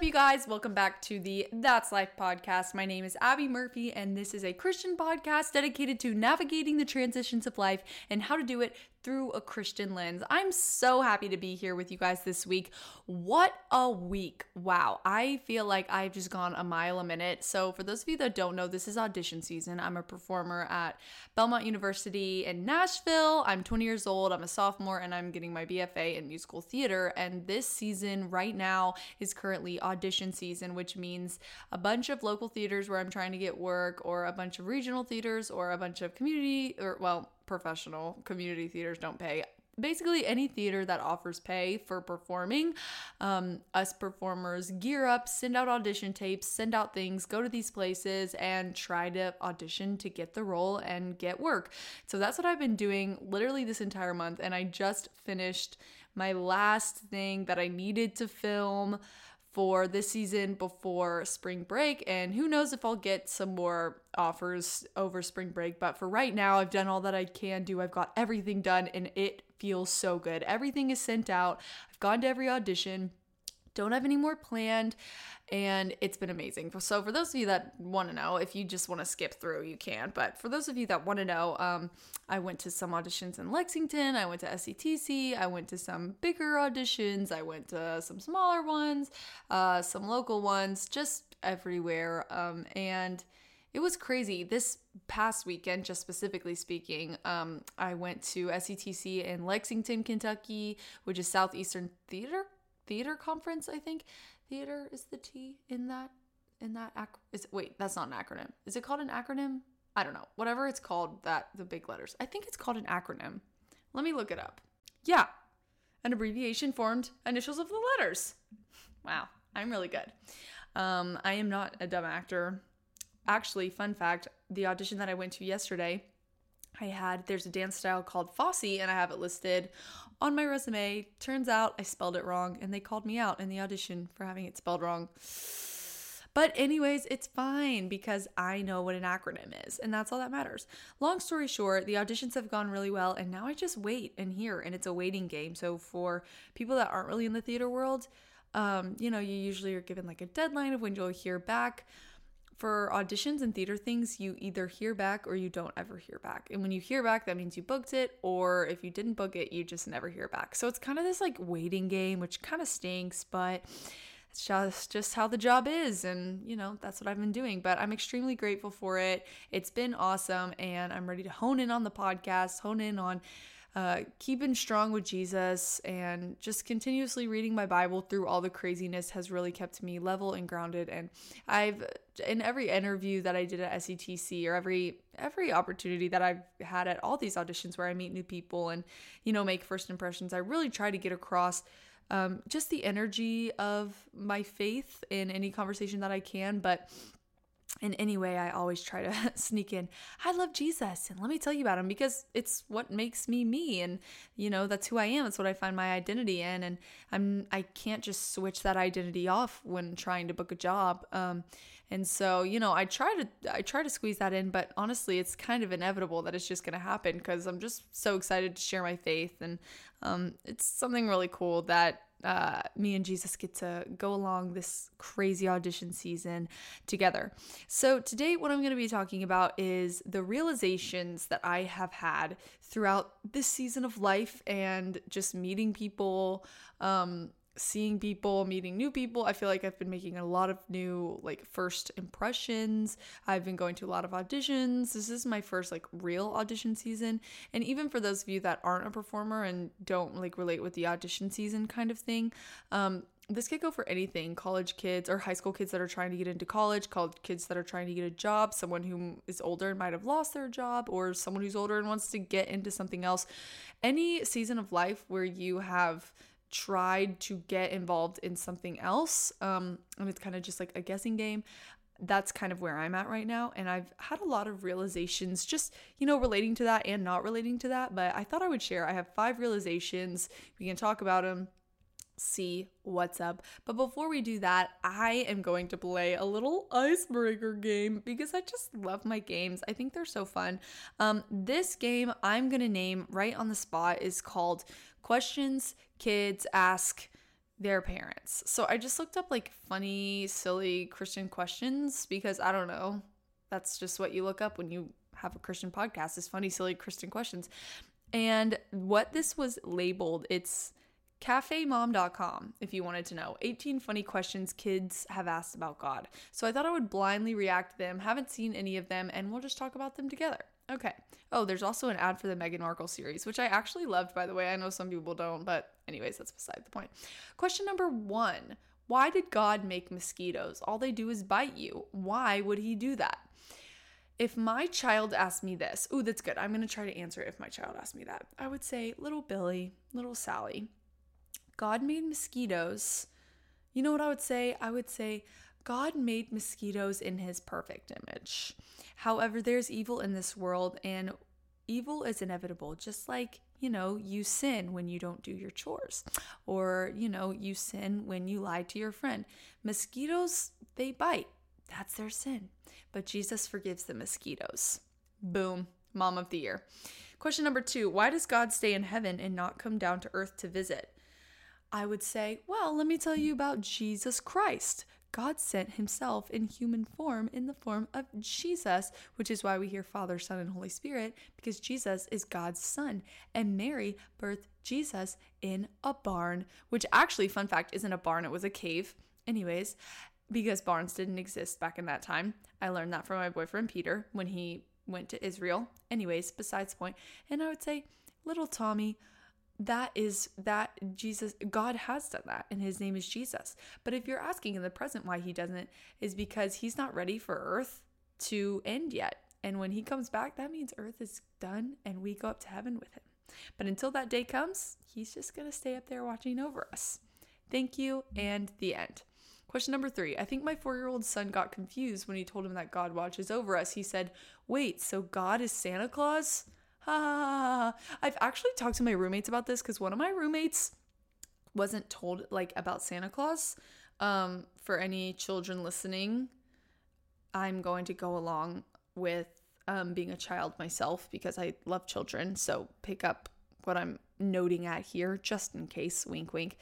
up, you guys? Welcome back to the That's Life podcast. My name is Abby Murphy, and this is a Christian podcast dedicated to navigating the transitions of life and how to do it through a Christian lens. I'm so happy to be here with you guys this week. What a week. Wow. I feel like I've just gone a mile a minute. So for those of you that don't know, this is audition season. I'm a performer at Belmont University in Nashville. I'm 20 years old. I'm a sophomore, and I'm getting my BFA in musical theater. And this season right now is currently audition season, which means a bunch of local theaters where I'm trying to get work, or a bunch of regional theaters, or a bunch of community, or professional community theaters don't pay. Basically, any theater that offers pay for performing. Us performers gear up, send out audition tapes, send out things, go to these places, and try to audition to get the role and get work. So that's what I've been doing literally this entire month, and I just finished my last thing that I needed to film for this season before spring break, and who knows if I'll get some more offers over spring break, but for right now, I've done all that I can do. I've got everything done, and it feels so good. Everything is sent out. I've gone to every audition. Don't have any more planned, and it's been amazing. So for those of you that want to know, if you just want to skip through, you can. But for those of you that want to know, I went to some auditions in Lexington. I went to SCTC. I went to some bigger auditions. I went to some smaller ones, some local ones, just everywhere. And it was crazy. This past weekend, just specifically speaking, I went to SCTC in Lexington, Kentucky, which is Southeastern Theater Conference, I think. Theater is the T in that, wait, that's not an acronym. Is it called an acronym? I don't know. Whatever it's called, that, the big letters. I think it's called an acronym. Let me look it up. Yeah. An abbreviation formed initials of the letters. Wow. I'm really good. I am not a dumb actor. Actually, fun fact, the audition that I went to yesterday, there's a dance style called Fosse, and I have it listed on my resume. Turns out I spelled it wrong, and they called me out in the audition for having it spelled wrong. But anyways, it's fine because I know what an acronym is, and that's all that matters. Long story short, the auditions have gone really well, and now I just wait and hear, and it's a waiting game. So for people that aren't really in the theater world, you usually are given like a deadline of when you'll hear back. For auditions and theater things, you either hear back or you don't ever hear back. And when you hear back, that means you booked it, or if you didn't book it, you just never hear back. So it's kind of this like waiting game, which kind of stinks, but it's just how the job is. And, that's what I've been doing, but I'm extremely grateful for it. It's been awesome, and I'm ready to hone in on the podcast, hone in on keeping strong with Jesus, and just continuously reading my Bible through all the craziness has really kept me level and grounded. And I've, in every interview that I did at SCTC, or every opportunity that I've had at all these auditions where I meet new people and, make first impressions, I really try to get across just the energy of my faith in any conversation that I can. But in any way, I always try to sneak in, I love Jesus, and let me tell you about him, because it's what makes me me, and that's who I am. It's what I find my identity in, and I can't just switch that identity off when trying to book a job. And so I try to squeeze that in, but honestly, it's kind of inevitable that it's just going to happen because I'm just so excited to share my faith, and it's something really cool that me and Jesus get to go along this crazy audition season together. So today what I'm going to be talking about is the realizations that I have had throughout this season of life, and just meeting people, seeing people, meeting new people. I feel like I've been making a lot of new first impressions. I've been going to a lot of auditions. This is my first real audition season. And even for those of you that aren't a performer and don't relate with the audition season kind of thing, this could go for anything. College kids or high school kids that are trying to get into college, college kids that are trying to get a job, someone who is older and might have lost their job, or someone who's older and wants to get into something else. Any season of life where you have tried to get involved in something else, and it's kind of just a guessing game. That's kind of where I'm at right now, and I've had a lot of realizations just relating to that and not relating to that, but I thought I would share. I have 5 realizations. We can talk about them, see what's up. But before we do that, I am going to play a little icebreaker game because I just love my games. I think they're so fun. This game I'm going to name right on the spot is called Questions Kids Ask their parents. So I just looked up like funny, silly Christian questions because I don't know. That's just what you look up when you have a Christian podcast, is funny, silly Christian questions. And what this was labeled, it's cafemom.com if you wanted to know. 18 funny questions kids have asked about God. So I thought I would blindly react to them. Haven't seen any of them, and we'll just talk about them together. Okay. Oh, there's also an ad for the Meghan Markle series, which I actually loved, by the way. I know some people don't, but anyways, that's beside the point. Question number 1. Why did God make mosquitoes? All they do is bite you. Why would he do that? If my child asked me this, ooh, that's good. I'm going to try to answer it if my child asked me that. I would say, little Billy, little Sally, God made mosquitoes. You know what I would say? I would say, God made mosquitoes in his perfect image. However, there's evil in this world, and evil is inevitable. Just like, you know, you sin when you don't do your chores, or, you know, you sin when you lie to your friend. Mosquitoes, they bite. That's their sin. But Jesus forgives the mosquitoes. Boom. Mom of the year. Question number 2. Why does God stay in heaven and not come down to earth to visit? I would say, well, let me tell you about Jesus Christ. God sent himself in human form, in the form of Jesus, which is why we hear Father, Son, and Holy Spirit, because Jesus is God's son. And Mary birthed Jesus in a barn, which actually, fun fact, isn't a barn, it was a cave. Anyways, because barns didn't exist back in that time. I learned that from my boyfriend Peter when he went to Israel. Anyways, besides the point. And I would say, little Tommy, God has done that, and his name is Jesus. But if you're asking in the present why he doesn't, is because he's not ready for earth to end yet. And when he comes back, that means earth is done and we go up to heaven with him. But until that day comes, he's just going to stay up there watching over us. Thank you, and the end. Question number 3. I think my 4-year-old son got confused when he told him that God watches over us. He said, wait, so God is Santa Claus? I've actually talked to my roommates about this because one of my roommates wasn't told about Santa Claus. For any children listening, I'm going to go along with being a child myself because I love children. So pick up what I'm noting at here just in case, wink, wink.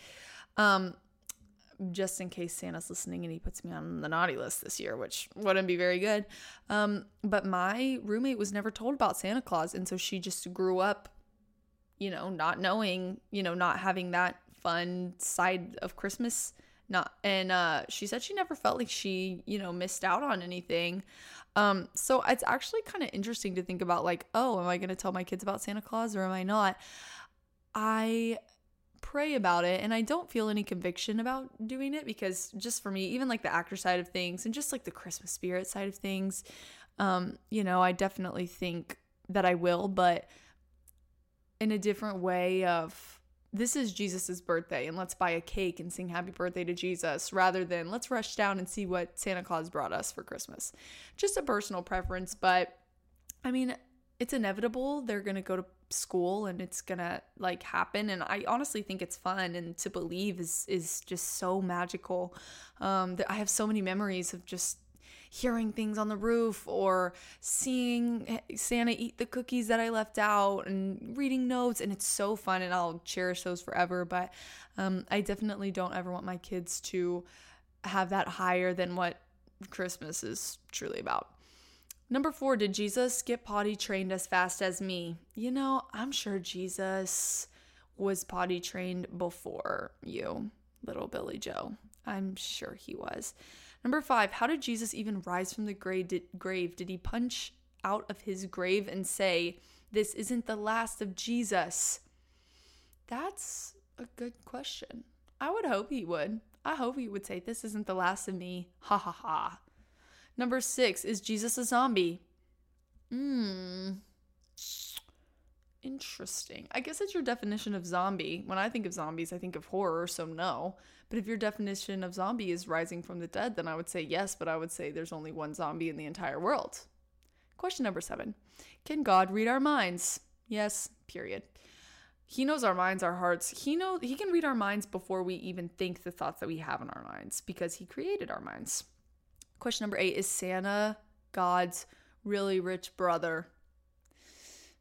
Just in case Santa's listening and he puts me on the naughty list this year, which wouldn't be very good. But my roommate was never told about Santa Claus. And so she just grew up, not knowing, not having that fun side of Christmas. She said she never felt like she, missed out on anything. So it's actually kind of interesting to think about am I going to tell my kids about Santa Claus or am I not? I pray about it, and I don't feel any conviction about doing it because just for me, even the actor side of things and just the Christmas spirit side of things, I definitely think that I will, but in a different way of this is Jesus's birthday and let's buy a cake and sing happy birthday to Jesus rather than let's rush down and see what Santa Claus brought us for Christmas. Just a personal preference, but I mean, it's inevitable. They're going to go to school and it's going to happen. And I honestly think it's fun, and to believe is just so magical. That I have so many memories of just hearing things on the roof or seeing Santa eat the cookies that I left out and reading notes. And it's so fun, and I'll cherish those forever. But, I definitely don't ever want my kids to have that higher than what Christmas is truly about. Number 4, did Jesus get potty trained as fast as me? I'm sure Jesus was potty trained before you, little Billy Joe. I'm sure he was. Number 5, how did Jesus even rise from the grave? Did he punch out of his grave and say, this isn't the last of Jesus? That's a good question. I would hope he would. I hope he would say, this isn't the last of me. Ha ha ha. Number 6, is Jesus a zombie? Interesting. I guess it's your definition of zombie. When I think of zombies, I think of horror, so no. But if your definition of zombie is rising from the dead, then I would say yes, but I would say there's only one zombie in the entire world. Question number 7, can God read our minds? Yes, period. He knows our minds, our hearts. He can read our minds before we even think the thoughts that we have in our minds because he created our minds. Question number 8, is Santa God's really rich brother?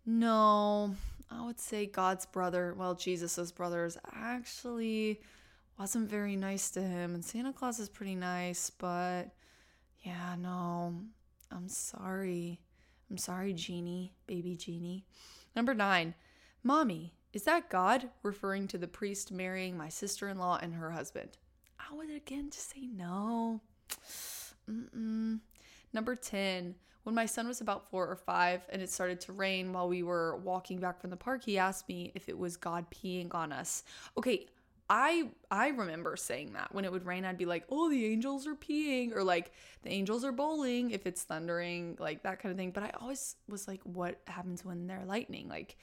No, I would say God's brother. Well, Jesus's brother is actually wasn't very nice to him, and Santa Claus is pretty nice, but yeah, no, I'm sorry. I'm sorry, Genie, baby Genie. Number 9, Mommy, is that God? Referring to the priest marrying my sister-in-law and her husband. I would again just say no. Number 10, when my son was about 4 or 5 and it started to rain while we were walking back from the park, he asked me if it was God peeing on us. Okay, I remember saying that when it would rain, I'd be like, oh, the angels are peeing, or like the angels are bowling if it's thundering, like that kind of thing. But I always was like, what happens when they're lightning? Like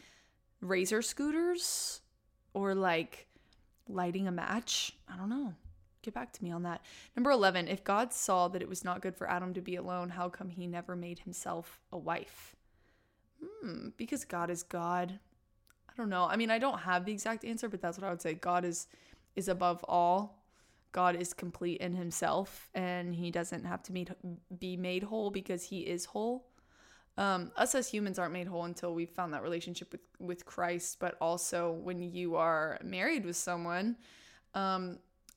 razor scooters or like lighting a match? I don't know. Get back to me on that. Number 11, if God saw that it was not good for Adam to be alone, how come he never made himself a wife? Because God is God. I don't know. I mean, I don't have the exact answer, but that's what I would say. God is above all. God is complete in himself, and he doesn't have to be made whole because he is whole. Us as humans aren't made whole until we've found that relationship with Christ, but also when you are married with someone,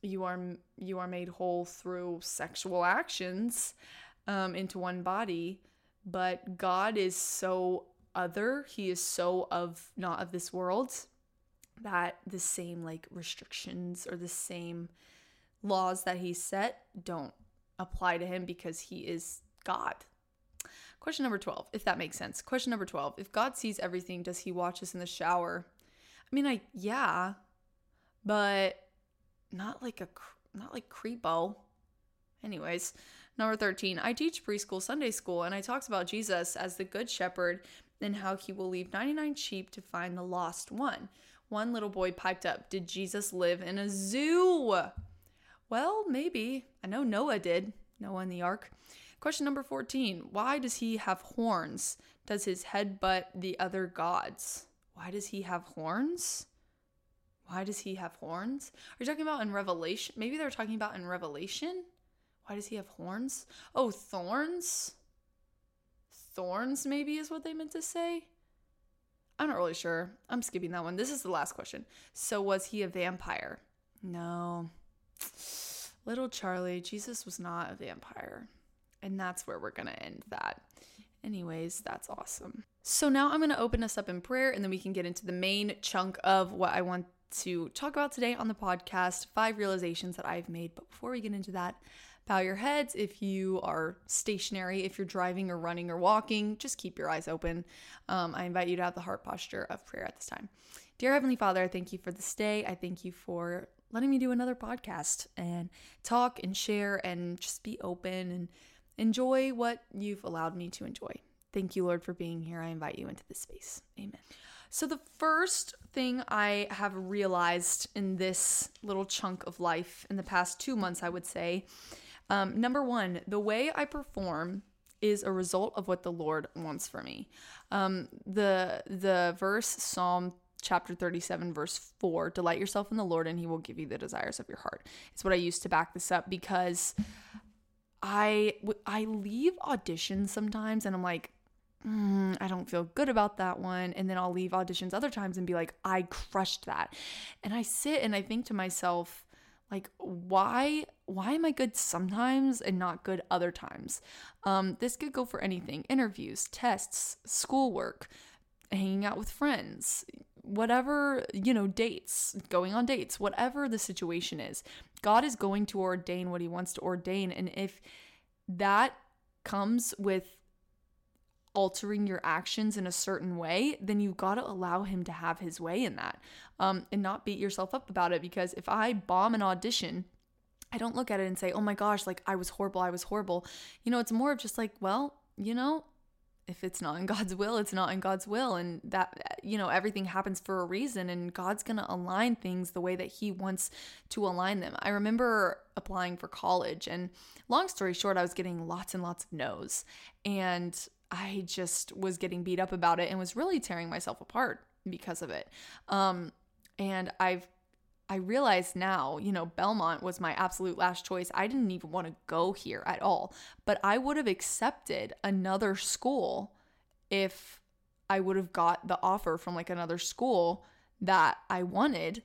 you are made whole through sexual actions into one body, but God is so other, he is so of not of this world, that the same like restrictions or the same laws that he set don't apply to him because he is God. Question number 12, if that makes sense. Question number 12, if God sees everything, does he watch us in the shower? I mean, yeah, but not like creepo. Anyways, number 13, I teach preschool Sunday school, and I talked about Jesus as the good shepherd and how he will leave 99 sheep to find the lost one. One little boy piped up, did Jesus live in a zoo? Well, maybe. I know Noah did. Noah in the ark. Question number 14, why does he have horns? Does his head butt the other gods? Why does he have horns? Why does he have horns? Are you talking about in Revelation? Maybe they're talking about in Revelation? Why does he have horns? Oh, thorns? Thorns maybe is what they meant to say? I'm not really sure. I'm skipping that one. This is the last question. So was he a vampire? No. Little Charlie, Jesus was not a vampire. And that's where we're going to end that. Anyways, that's awesome. So now I'm going to open us up in prayer, and then we can get into the main chunk of what I want to talk about today on the podcast, 5 realizations that I've made. But before we get into that, bow your heads if you are stationary. If you're driving or running or walking, just keep your eyes open. I invite you to have the heart posture of prayer at this time. Dear Heavenly Father, I thank you for this day. I thank you for letting me do another podcast and talk and share and just be open and enjoy what you've allowed me to enjoy. Thank you, Lord, for being here. I invite you into this space. Amen. So the first thing I have realized in this little chunk of life in the past 2 months, I would say, number 1, the way I perform is a result of what the Lord wants for me. The verse, Psalm chapter 37, verse 4, delight yourself in the Lord and he will give you the desires of your heart. It's what I use to back this up, because I leave auditions sometimes and I'm like, I don't feel good about that one. And then I'll leave auditions other times and be like, I crushed that. And I sit and I think to myself, like, why am I good sometimes and not good other times? This could go for anything: interviews, tests, schoolwork, hanging out with friends, whatever, dates, going on dates, whatever the situation is. God is going to ordain what he wants to ordain. And if that comes with altering your actions in a certain way, then you've got to allow him to have his way in that, and not beat yourself up about it. Because if I bomb an audition, I don't look at it and say, oh my gosh, like I was horrible. It's more of just like, well, if it's not in God's will, it's not in God's will. And that, everything happens for a reason, and God's going to align things the way that he wants to align them. I remember applying for college, and long story short, I was getting lots and lots of no's, and I just was getting beat up about it and was really tearing myself apart because of it. And I realize now, Belmont was my absolute last choice. I didn't even want to go here at all, but I would have accepted another school if I would have got the offer from like another school that I wanted.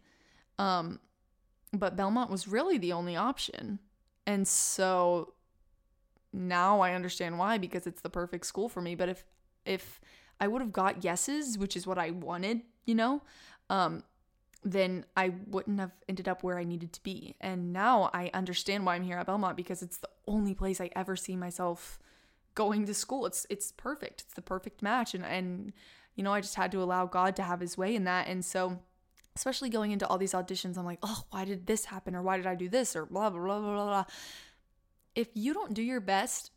But Belmont was really the only option. And so now I understand why, because it's the perfect school for me. But if I would have got yeses, which is what I wanted, then I wouldn't have ended up where I needed to be. And now I understand why I'm here at Belmont, because it's the only place I ever see myself going to school. It's perfect. It's the perfect match. And I just had to allow God to have his way in that. And so especially going into all these auditions, I'm like, oh, why did this happen? Or why did I do this? Or blah, blah, blah, blah, blah. If you don't do your best,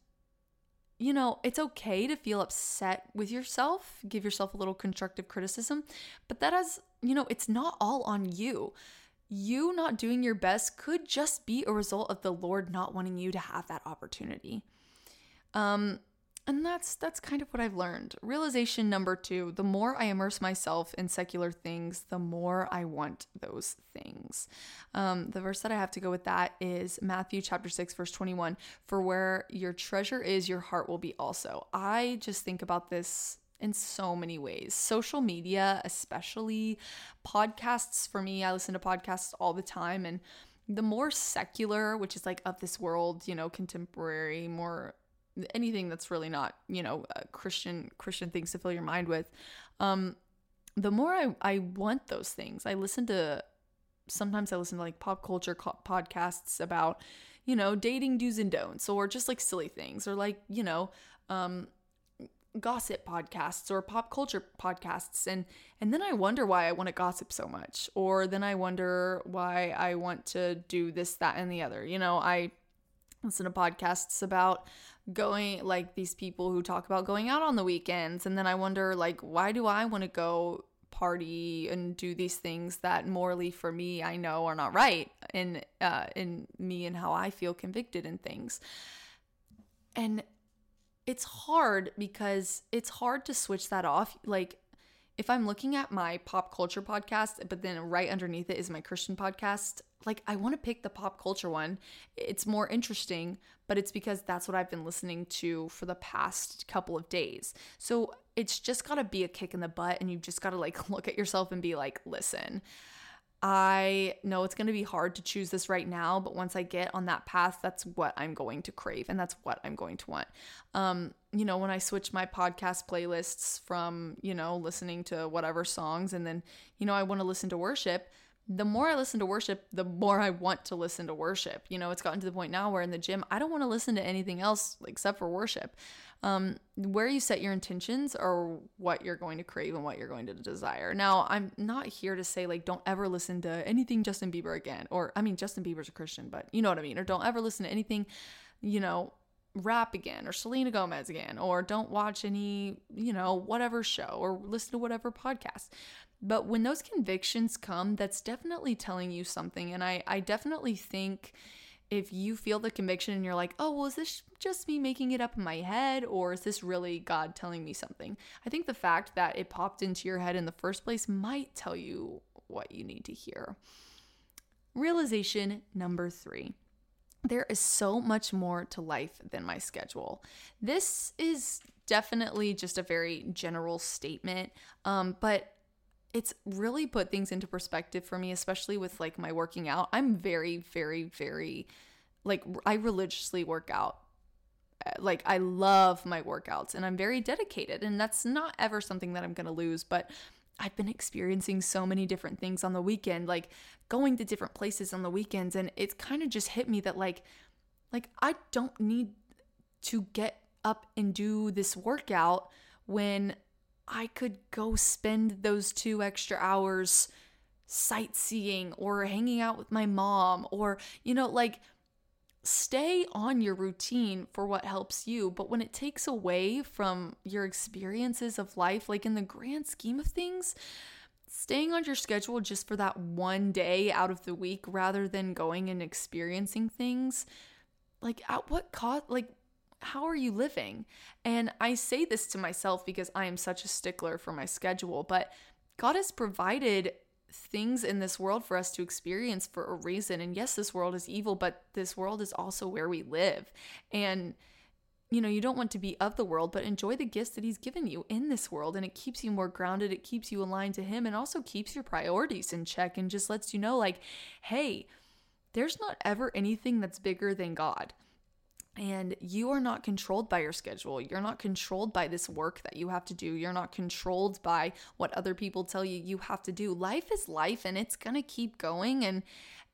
it's okay to feel upset with yourself, give yourself a little constructive criticism, but that has, it's not all on you. You not doing your best could just be a result of the Lord not wanting you to have that opportunity. And that's kind of what I've learned. Realization number 2, the more I immerse myself in secular things, the more I want those things. The verse that I have to go with that is Matthew chapter 6:21, for where your treasure is, your heart will be also. I just think about this in so many ways. Social media, especially podcasts for me, I listen to podcasts all the time. And the more secular, which is like of this world, contemporary, more anything that's really not, Christian things to fill your mind with. The more I want those things. Sometimes I listen to like pop culture podcasts about, dating do's and don'ts, or just like silly things, or like, gossip podcasts or pop culture podcasts. And then I wonder why I want to gossip so much, or then I wonder why I want to do this, that, and the other. I listen to podcasts about going, like these people who talk about going out on the weekends. And then I wonder, like, why do I want to go party and do these things that morally for me, I know are not right in me and how I feel convicted in things. And it's hard, because it's hard to switch that off. Like, if I'm looking at my pop culture podcast, but then right underneath it is my Christian podcast, like I want to pick the pop culture one. It's more interesting, but it's because that's what I've been listening to for the past couple of days. So it's just got to be a kick in the butt, and you've just got to like look at yourself and be like, listen, I know it's going to be hard to choose this right now, but once I get on that path, that's what I'm going to crave, and that's what I'm going to want. When I switch my podcast playlists from, listening to whatever songs, and then, I want to listen to worship, the more I listen to worship, the more I want to listen to worship. It's gotten to the point now where in the gym, I don't want to listen to anything else except for worship. Where you set your intentions are what you're going to crave and what you're going to desire. Now, I'm not here to say like, don't ever listen to anything Justin Bieber again, or, I mean, Justin Bieber's a Christian, but you know what I mean? Or don't ever listen to anything, rap again, or Selena Gomez again, or don't watch any, whatever show, or listen to whatever podcast. But when those convictions come, that's definitely telling you something. And I definitely think if you feel the conviction and you're like, oh, well, is this just me making it up in my head, or is this really God telling me something? I think the fact that it popped into your head in the first place might tell you what you need to hear. Realization number 3. There is so much more to life than my schedule. This is definitely just a very general statement, but it's really put things into perspective for me, especially with like my working out. I'm very, very, very, like I religiously work out. Like I love my workouts, and I'm very dedicated, and that's not ever something that I'm going to lose, but I've been experiencing so many different things on the weekend, like going to different places on the weekends. And it's kind of just hit me that like I don't need to get up and do this workout when I could go spend those 2 extra hours sightseeing or hanging out with my mom, or, stay on your routine for what helps you. But when it takes away from your experiences of life, like in the grand scheme of things, staying on your schedule just for that one day out of the week, rather than going and experiencing things, like at what cost, like how are you living? And I say this to myself because I am such a stickler for my schedule, but God has provided things in this world for us to experience for a reason. And yes, this world is evil, but this world is also where we live. And, you don't want to be of the world, but enjoy the gifts that he's given you in this world. And it keeps you more grounded. It keeps you aligned to him, and also keeps your priorities in check, and just lets you know like, hey, there's not ever anything that's bigger than God. And you are not controlled by your schedule. You're not controlled by this work that you have to do. You're not controlled by what other people tell you you have to do. Life is life, and it's going to keep going,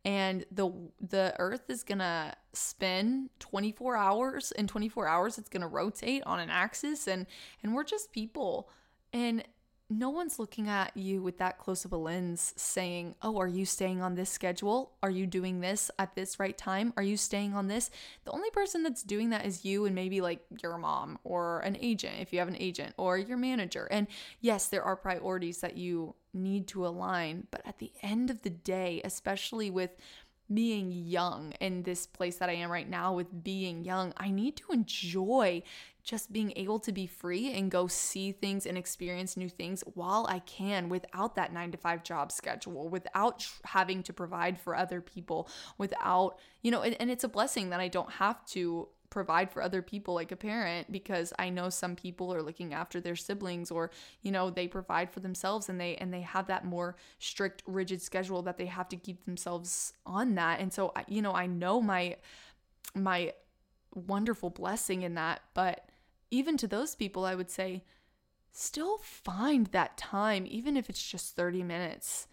and the earth is going to spin 24 hours. In 24 hours, it's going to rotate on an axis, and we're just people. And no one's looking at you with that close of a lens saying, oh, are you staying on this schedule? Are you doing this at this right time? Are you staying on this? The only person that's doing that is you, and maybe like your mom or an agent, if you have an agent, or your manager. And yes, there are priorities that you need to align. But at the end of the day, especially with being young in this place that I am right now with being young, I need to enjoy just being able to be free and go see things and experience new things while I can, without that 9-to-5 job schedule, without having to provide for other people, without, and it's a blessing that I don't have to provide for other people like a parent, because I know some people are looking after their siblings, or they provide for themselves, and they have that more strict, rigid schedule that they have to keep themselves on that. And so I know my wonderful blessing in that, but even to those people, I would say still find that time, even if it's just 30 minutes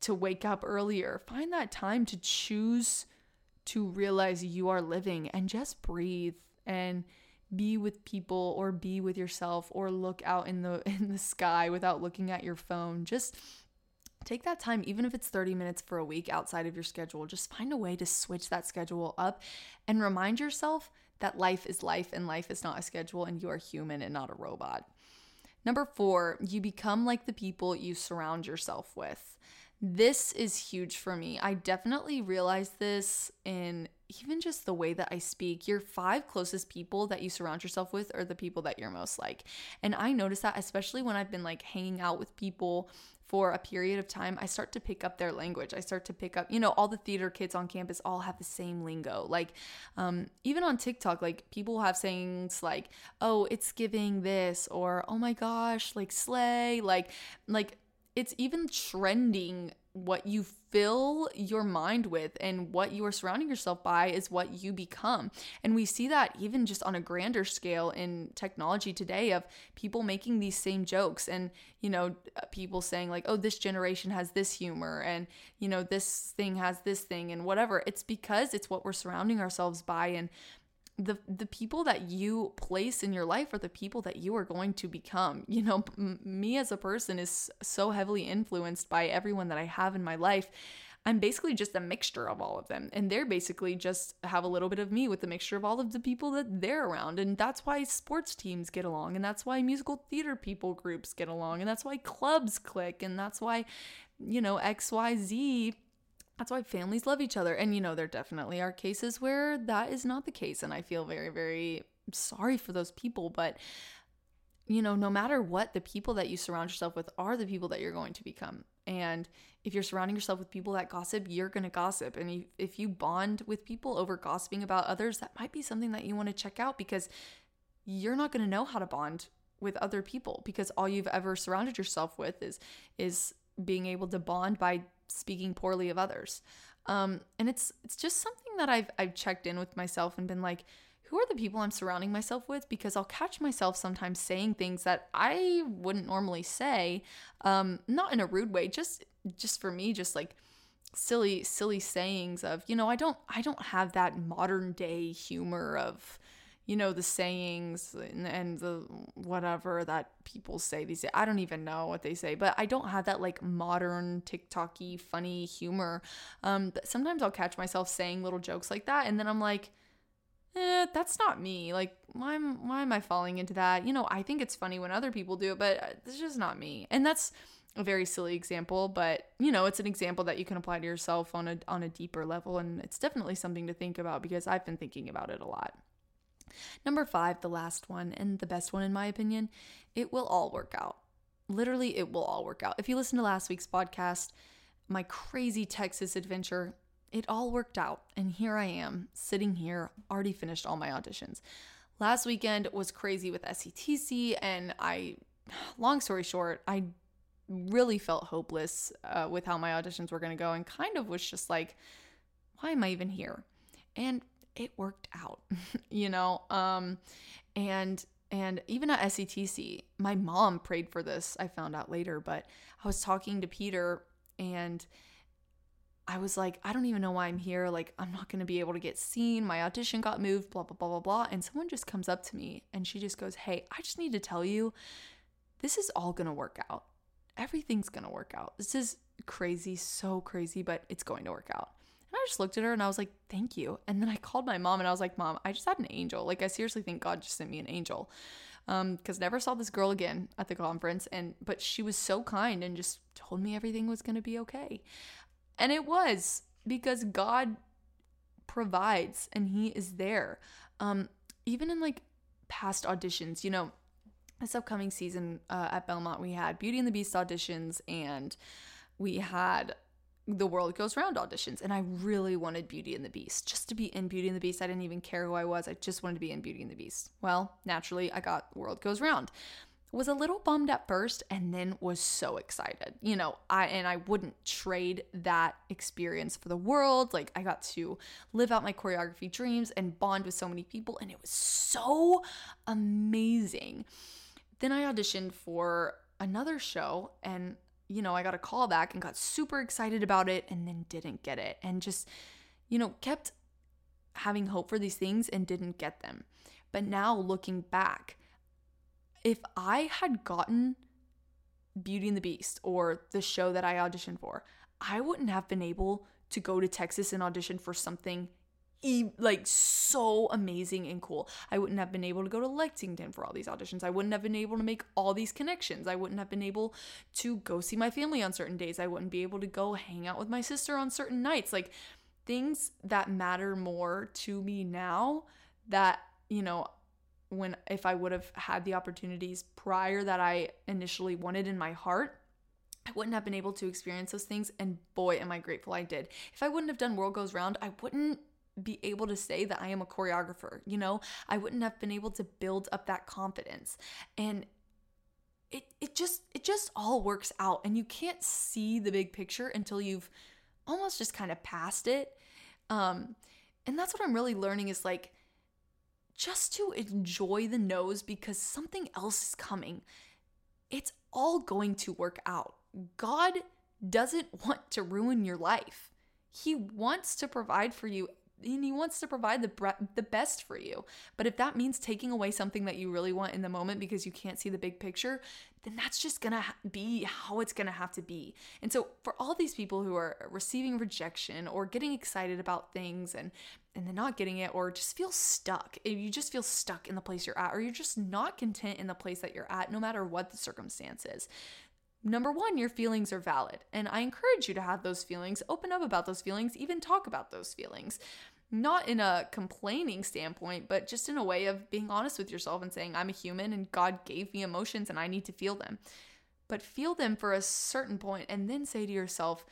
to wake up earlier. Find that time to choose to realize you are living, and just breathe and be with people, or be with yourself, or look out in the sky without looking at your phone. Just take that time, even if it's 30 minutes for a week outside of your schedule. Just find a way to switch that schedule up, and remind yourself that life is life, and life is not a schedule, and you are human and not a robot. Number 4, you become like the people you surround yourself with. This is huge for me. I definitely realized this in even just the way that I speak. Your 5 closest people that you surround yourself with are the people that you're most like. And I noticed that, especially when I've been like hanging out with people for a period of time, I start to pick up their language. I start to pick up, all the theater kids on campus all have the same lingo. Like, even on TikTok, like people have sayings like, oh, it's giving this, or oh my gosh, like slay, like, it's even trending. What you fill your mind with and what you are surrounding yourself by is what you become. And we see that even just on a grander scale in technology today, of people making these same jokes, and, people saying like, oh, this generation has this humor, and, this thing has this thing, and whatever. It's because it's what we're surrounding ourselves by. And the people that you place in your life are the people that you are going to become. Me as a person is so heavily influenced by everyone that I have in my life. I'm basically just a mixture of all of them, and they're basically just have a little bit of me with a mixture of all of the people that they're around. And that's why sports teams get along, and that's why musical theater people groups get along, and that's why clubs click, and that's why, XYZ. That's why families love each other. And, there definitely are cases where that is not the case. And I feel very, very sorry for those people. But, no matter what, the people that you surround yourself with are the people that you're going to become. And if you're surrounding yourself with people that gossip, you're going to gossip. And if you bond with people over gossiping about others, that might be something that you want to check out, because you're not going to know how to bond with other people, because all you've ever surrounded yourself with is being able to bond by speaking poorly of others. And it's just something that I've checked in with myself and been like, who are the people I'm surrounding myself with? Because I'll catch myself sometimes saying things that I wouldn't normally say, not in a rude way, just for me, just like silly sayings of, I don't have that modern day humor of, the sayings and the whatever that people say these days. I don't even know what they say, but I don't have that like modern TikTok-y funny humor. But sometimes I'll catch myself saying little jokes like that, and then I'm like, that's not me. Like, why am I falling into that? I think it's funny when other people do it, but it's just not me. And that's a very silly example, but it's an example that you can apply to yourself on a deeper level, and it's definitely something to think about, because I've been thinking about it a lot. Number 5, the last one, and the best one in my opinion, it will all work out. Literally, it will all work out. If you listen to last week's podcast, my crazy Texas adventure, it all worked out. And here I am, sitting here, already finished all my auditions. Last weekend was crazy with SETC, and long story short, I really felt hopeless with how my auditions were going to go, and kind of was just like, why am I even here? And it worked out, you know? And even at SETC, my mom prayed for this, I found out later, but I was talking to Peter and I was like, I don't even know why I'm here. Like, I'm not going to be able to get seen. My audition got moved, blah, blah, blah, blah, blah. And someone just comes up to me and she just goes, hey, I just need to tell you, this is all going to work out. Everything's going to work out. This is crazy, so crazy, but it's going to work out. And I just looked at her and I was like, thank you. And then I called my mom and I was like, Mom, I just had an angel. Like, I seriously think God just sent me an angel. Because never saw this girl again at the conference. But she was so kind and just told me everything was going to be okay. And it was, because God provides and he is there. Even in like past auditions, you know, this upcoming season at Belmont, we had Beauty and the Beast auditions and we had The World Goes Round auditions. And I really wanted Beauty and the Beast, just to be in Beauty and the Beast. I didn't even care who I was. I just wanted to be in Beauty and the Beast. Well, naturally, I got The World Goes Round. Was a little bummed at first and then was so excited. You know, I wouldn't trade that experience for the world. Like, I got to live out my choreography dreams and bond with so many people, and it was so amazing. Then I auditioned for another show and, you know, I got a call back and got super excited about it and then didn't get it, and just, you know, kept having hope for these things and didn't get them. But now looking back, if I had gotten Beauty and the Beast or the show that I auditioned for, I wouldn't have been able to go to Texas and audition for something like so amazing and cool. I wouldn't have been able to go to Lexington for all these auditions. I wouldn't have been able to make all these connections. I wouldn't have been able to go see my family on certain days. I wouldn't be able to go hang out with my sister on certain nights. Like, things that matter more to me now that, you know, if I would have had the opportunities prior that I initially wanted in my heart, I wouldn't have been able to experience those things. And boy, am I grateful I did. If I wouldn't have done World Goes Round, I wouldn't be able to say that I am a choreographer. You know, I wouldn't have been able to build up that confidence. And it just all works out. And you can't see the big picture until you've almost just kind of passed it. And that's what I'm really learning is, like, just to enjoy the no's, because something else is coming. It's all going to work out. God doesn't want to ruin your life. He wants to provide for you, and he wants to provide the best for you. But if that means taking away something that you really want in the moment because you can't see the big picture, then that's just going to be how it's going to have to be. And so for all these people who are receiving rejection or getting excited about things and then not getting it, or just feel stuck, if you just feel stuck in the place you're at, or you're just not content in the place that you're at, no matter what the circumstance is, number one, your feelings are valid. And I encourage you to have those feelings, open up about those feelings, even talk about those feelings. Not in a complaining standpoint, but just in a way of being honest with yourself and saying, I'm a human and God gave me emotions and I need to feel them. But feel them for a certain point and then say to yourself,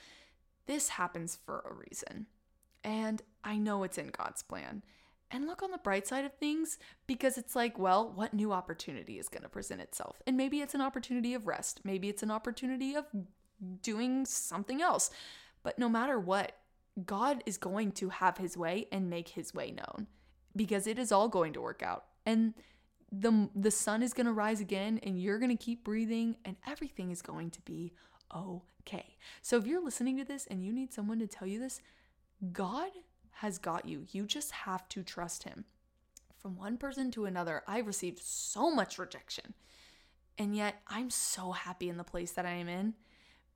this happens for a reason. And I know it's in God's plan. And look on the bright side of things, because it's like, well, what new opportunity is going to present itself? And maybe it's an opportunity of rest. Maybe it's an opportunity of doing something else. But no matter what, God is going to have his way and make his way known, because it is all going to work out. And the sun is going to rise again, and you're going to keep breathing, and everything is going to be okay. So if you're listening to this and you need someone to tell you this, God has got you. You just have to trust him. From one person to another, I've received so much rejection. And yet I'm so happy in the place that I am in,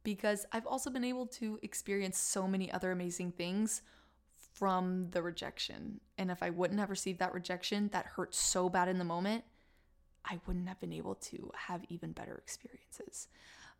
because I've also been able to experience so many other amazing things from the rejection. And if I wouldn't have received that rejection that hurt so bad in the moment, I wouldn't have been able to have even better experiences.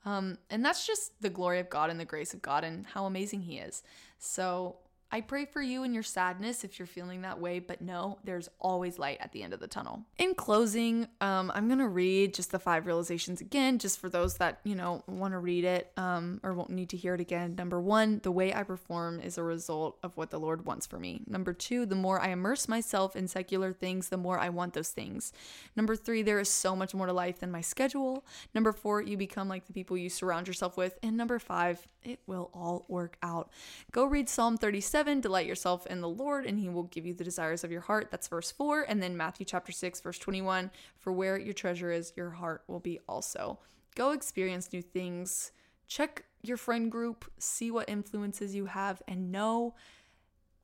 And that's just the glory of God and the grace of God and how amazing he is. So I pray for you in your sadness if you're feeling that way, but no, there's always light at the end of the tunnel. In closing, I'm going to read just the 5 realizations again, just for those that, you know, want to read it or won't need to hear it again. Number 1, the way I perform is a result of what the Lord wants for me. Number 2, the more I immerse myself in secular things, the more I want those things. Number 3, there is so much more to life than my schedule. Number 4, you become like the people you surround yourself with. And number 5, it will all work out. Go read Psalm 37. 7, delight yourself in the Lord, and he will give you the desires of your heart. That's verse 4. And then Matthew chapter 6, verse 21, for where your treasure is, your heart will be also. Go experience new things. Check your friend group, see what influences you have, and know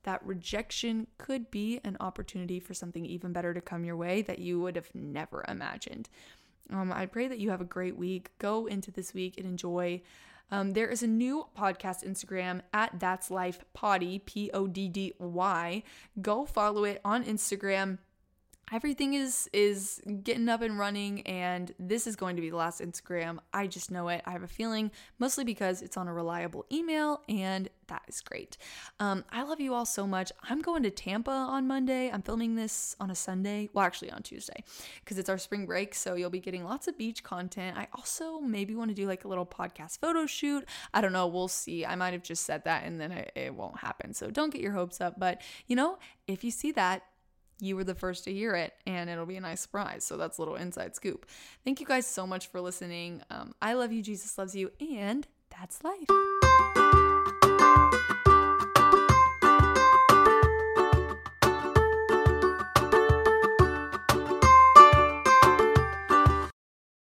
that rejection could be an opportunity for something even better to come your way that you would have never imagined. I pray that you have a great week. Go into this week and enjoy. There is a new podcast Instagram at That's Life Poddy, Poddy. Go follow it on Instagram. Everything is getting up and running, and this is going to be the last Instagram. I just know it. I have a feeling, mostly because it's on a reliable email, and that is great. I love you all so much. I'm going to Tampa on Monday. I'm filming this on a Sunday. Well, actually on Tuesday, because it's our spring break, so you'll be getting lots of beach content. I also maybe want to do like a little podcast photo shoot. I don't know. We'll see. I might have just said that, and then it won't happen, so don't get your hopes up. But, you know, if you see that, you were the first to hear it, and it'll be a nice surprise. So that's a little inside scoop. Thank you guys so much for listening. I love you. Jesus loves you. And that's life.